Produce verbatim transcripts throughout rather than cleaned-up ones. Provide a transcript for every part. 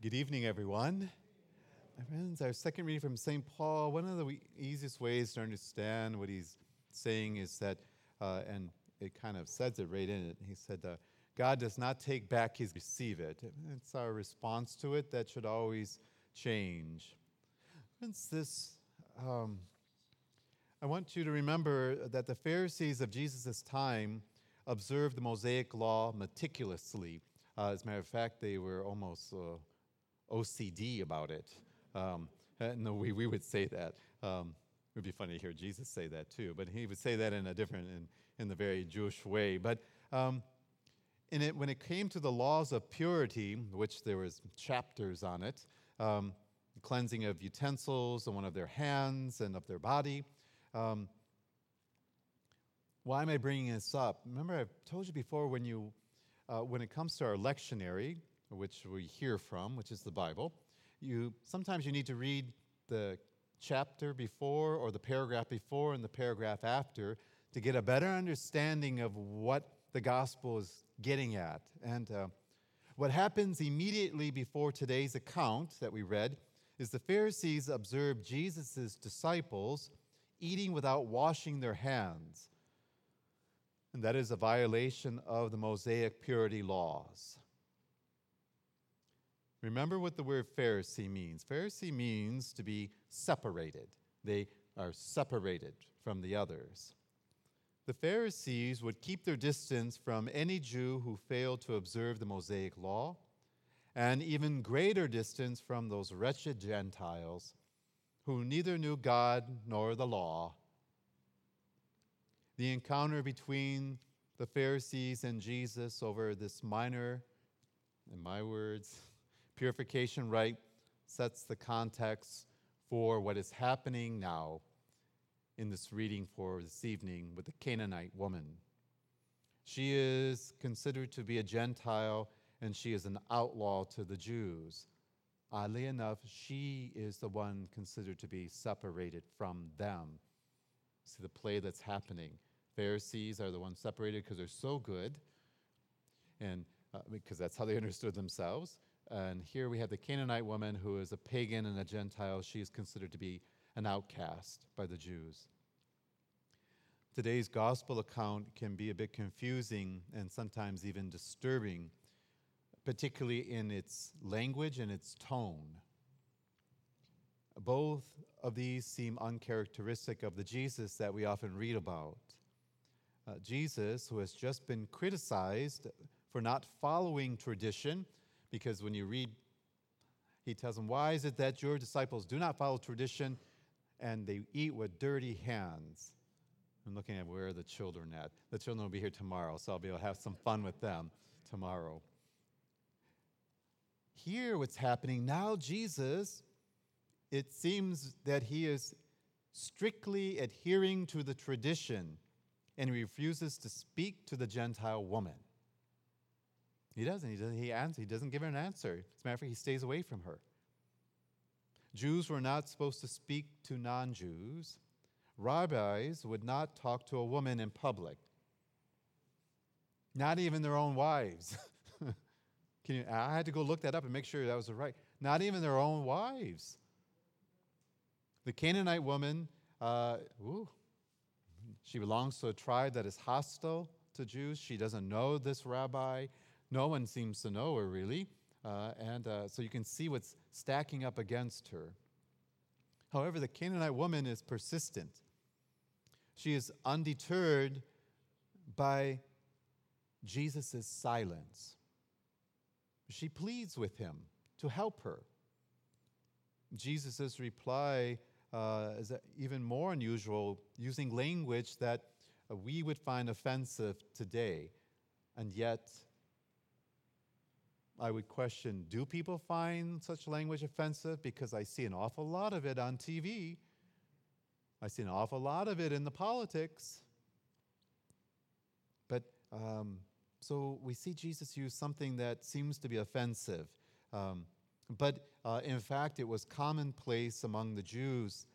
Good evening, everyone. My friends, our second reading from Saint Paul. One of the easiest ways to understand what he's saying is that, uh, and it kind of says it right in it, he said, uh, God does not take back his receive it. It's our response to it that should always change. Friends, this, um, I want you to remember that the Pharisees of Jesus' time observed the Mosaic Law meticulously. Uh, as a matter of fact, they were almost... Uh, O C D about it. Um, no, we, we would say that. Um, it would be funny to hear Jesus say that too, but he would say that in a different, in, in the very Jewish way. But um, in it, when it came to the laws of purity, which there was chapters on it, um, the cleansing of utensils and one of their hands and of their body. Um, why am I bringing this up? Remember, I've told you before, when you, uh, when it comes to our lectionary, which we hear from, which is the Bible, you sometimes you need to read the chapter before or the paragraph before and the paragraph after to get a better understanding of what the gospel is getting at. And uh, what happens immediately before today's account that we read is the Pharisees observed Jesus' disciples eating without washing their hands. And that is a violation of the Mosaic purity laws. Remember what the word Pharisee means. Pharisee means to be separated. They are separated from the others. The Pharisees would keep their distance from any Jew who failed to observe the Mosaic Law, and even greater distance from those wretched Gentiles who neither knew God nor the law. The encounter between the Pharisees and Jesus over this minor, in my words, purification rite sets the context for what is happening now in this reading for this evening with the Canaanite woman. She is considered to be a Gentile, and she is an outlaw to the Jews. Oddly enough, she is the one considered to be separated from them. See the play that's happening. Pharisees are the ones separated because they're so good, and uh, because that's how they understood themselves. And here we have the Canaanite woman who is a pagan and a Gentile. She is considered to be an outcast by the Jews. Today's gospel account can be a bit confusing and sometimes even disturbing, particularly in its language and its tone. Both of these seem uncharacteristic of the Jesus that we often read about. Uh, Jesus, who has just been criticized for not following tradition, because when you read, he tells them, why is it that your disciples do not follow tradition and they eat with dirty hands? I'm looking at where are the children at. The children will be here tomorrow, so I'll be able to have some fun with them tomorrow. Here what's happening now, Jesus, it seems that he is strictly adhering to the tradition and refuses to speak to the Gentile woman. He doesn't. He doesn't, he, answer, he doesn't give her an answer. As a matter of fact, he stays away from her. Jews were not supposed to speak to non-Jews. Rabbis would not talk to a woman in public. Not even their own wives. Can you, I had to go look that up and make sure that was right. Not even their own wives. The Canaanite woman, uh, ooh, she belongs to a tribe that is hostile to Jews. She doesn't know this rabbi. No one seems to know her, really, uh, and uh, so you can see what's stacking up against her. However, the Canaanite woman is persistent. She is undeterred by Jesus' silence. She pleads with him to help her. Jesus' reply uh, is even more unusual, using language that uh, we would find offensive today, and yet I would question, do people find such language offensive? Because I see an awful lot of it on T V. I see an awful lot of it in the politics. But um, so we see Jesus use something that seems to be offensive. Um, but uh, in fact, it was commonplace among the Jews,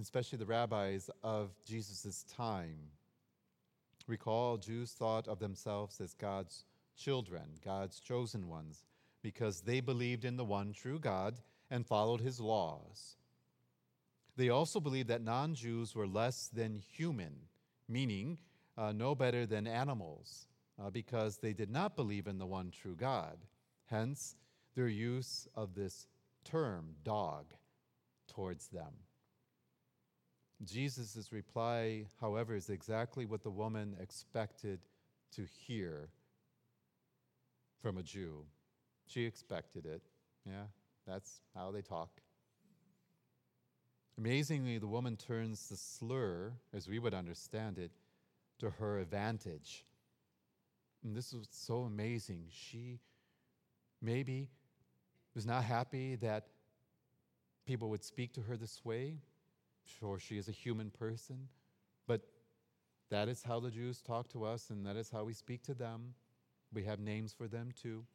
especially the rabbis of Jesus' time. Recall, Jews thought of themselves as God's children, God's chosen ones, because they believed in the one true God and followed his laws. They also believed that non-Jews were less than human, meaning uh, no better than animals, uh, because they did not believe in the one true God. Hence, their use of this term, dog, towards them. Jesus' reply, however, is exactly what the woman expected to hear from a Jew. She expected it. Yeah, that's how they talk. Amazingly, the woman turns the slur, as we would understand it, to her advantage. And this was so amazing. She maybe was not happy that people would speak to her this way. Sure, she is a human person, but that is how the Jews talk to us, and that is how we speak to them. We have names for them too.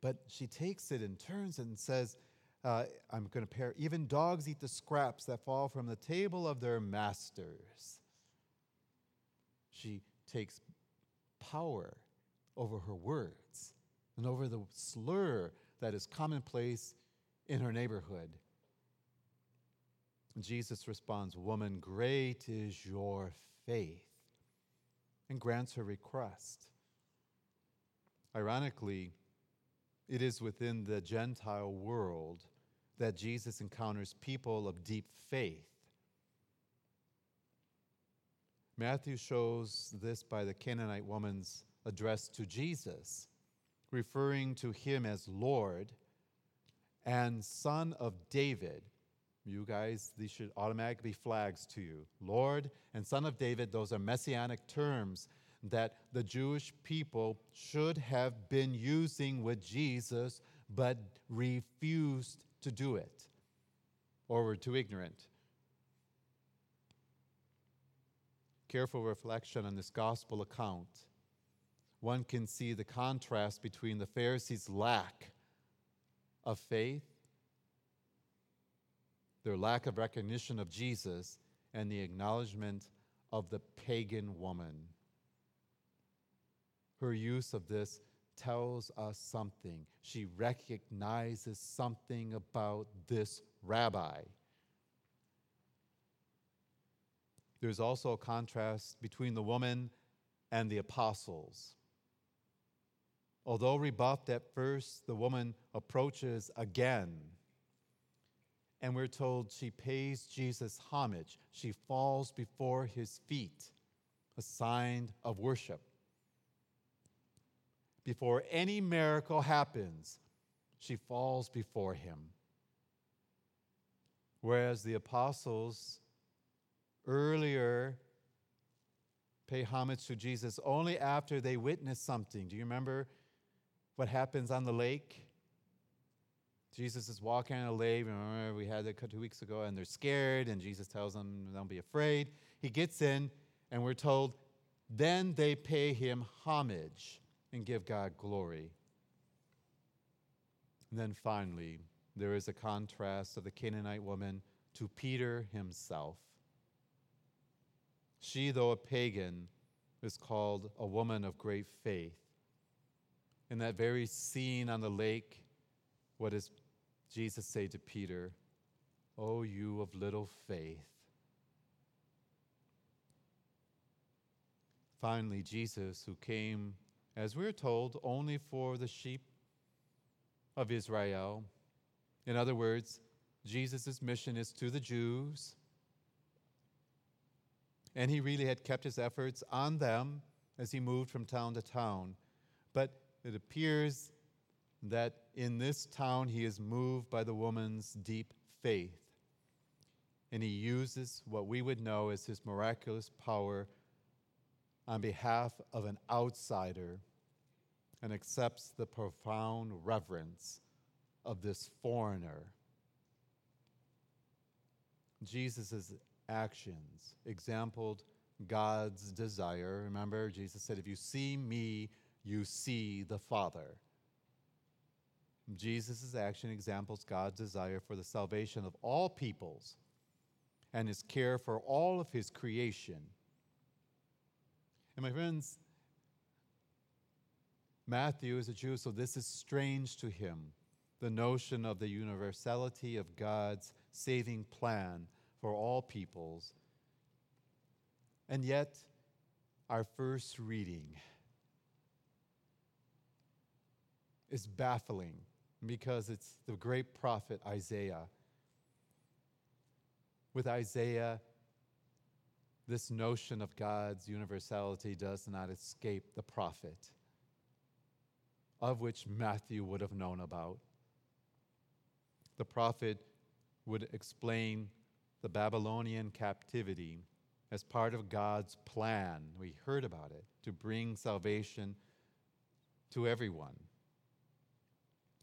But she takes it and turns it and says, uh, I'm going to pair, even dogs eat the scraps that fall from the table of their masters. She takes power over her words and over the slur that is commonplace in her neighborhood. Jesus responds, "Woman, great is your faith," and grants her request. Ironically, it is within the Gentile world that Jesus encounters people of deep faith. Matthew shows this by the Canaanite woman's address to Jesus, referring to him as Lord and Son of David. You guys, these should automatically be flags to you. Lord and Son of David, those are messianic terms that the Jewish people should have been using with Jesus, but refused to do it, or were too ignorant. Careful reflection on this gospel account, one can see the contrast between the Pharisees' lack of faith, their lack of recognition of Jesus, and the acknowledgement of the pagan woman. Her use of this tells us something. She recognizes something about this rabbi. There's also a contrast between the woman and the apostles. Although rebuffed at first, the woman approaches again. And we're told she pays Jesus homage. She falls before his feet, a sign of worship. Before any miracle happens, she falls before him. Whereas the apostles earlier pay homage to Jesus only after they witness something. Do you remember what happens on the lake? Jesus is walking on a lake. Remember, we had that two weeks ago, and they're scared, and Jesus tells them, don't be afraid. He gets in, and we're told, then they pay him homage and give God glory. And then finally, there is a contrast of the Canaanite woman to Peter himself. She, though a pagan, is called a woman of great faith. In that very scene on the lake, what is Jesus say to Peter? "O you of little faith." Finally, Jesus, who came, as we're told, only for the sheep of Israel. In other words, Jesus' mission is to the Jews. And he really had kept his efforts on them as he moved from town to town. But it appears that in this town he is moved by the woman's deep faith, and he uses what we would know as his miraculous power on behalf of an outsider, and accepts the profound reverence of this foreigner. Jesus' actions exemplified God's desire. Remember, Jesus said, if you see me, you see the Father. Jesus' action examples God's desire for the salvation of all peoples and his care for all of his creation. And my friends, Matthew is a Jew, so this is strange to him, the notion of the universality of God's saving plan for all peoples. And yet, our first reading is baffling because it's the great prophet Isaiah. With Isaiah, this notion of God's universality does not escape the prophet, of which Matthew would have known about. The prophet would explain the Babylonian captivity as part of God's plan. We heard about it, to bring salvation to everyone.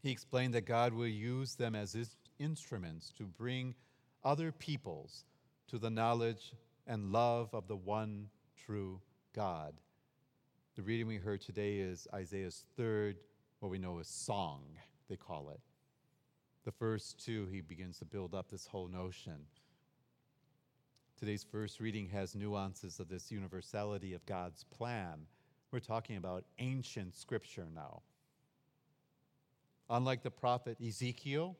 He explained that God will use them as his instruments to bring other peoples to the knowledge and love of the one true God. The reading we heard today is Isaiah's third, what we know as song, they call it. The first two, he begins to build up this whole notion. Today's first reading has nuances of this universality of God's plan. We're talking about ancient scripture now. Unlike the prophet Ezekiel,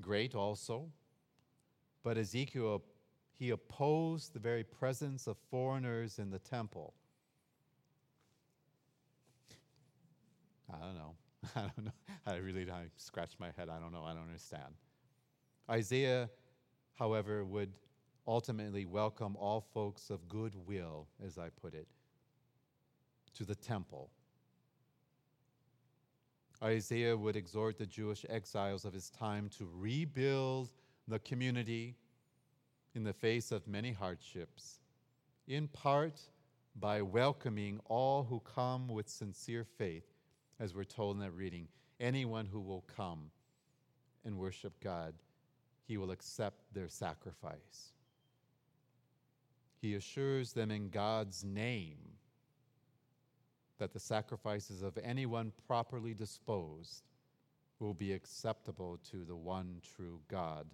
great also, but Ezekiel, he opposed the very presence of foreigners in the temple. I don't know. I don't know. I really I scratch my head. I don't know. I don't understand. Isaiah, however, would ultimately welcome all folks of goodwill, as I put it, to the temple. Isaiah would exhort the Jewish exiles of his time to rebuild the community in the face of many hardships, in part by welcoming all who come with sincere faith. As we're told in that reading, anyone who will come and worship God, he will accept their sacrifice. He assures them in God's name that the sacrifices of anyone properly disposed will be acceptable to the one true God,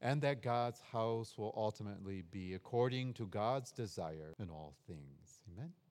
and that God's house will ultimately be according to God's desire in all things. Amen.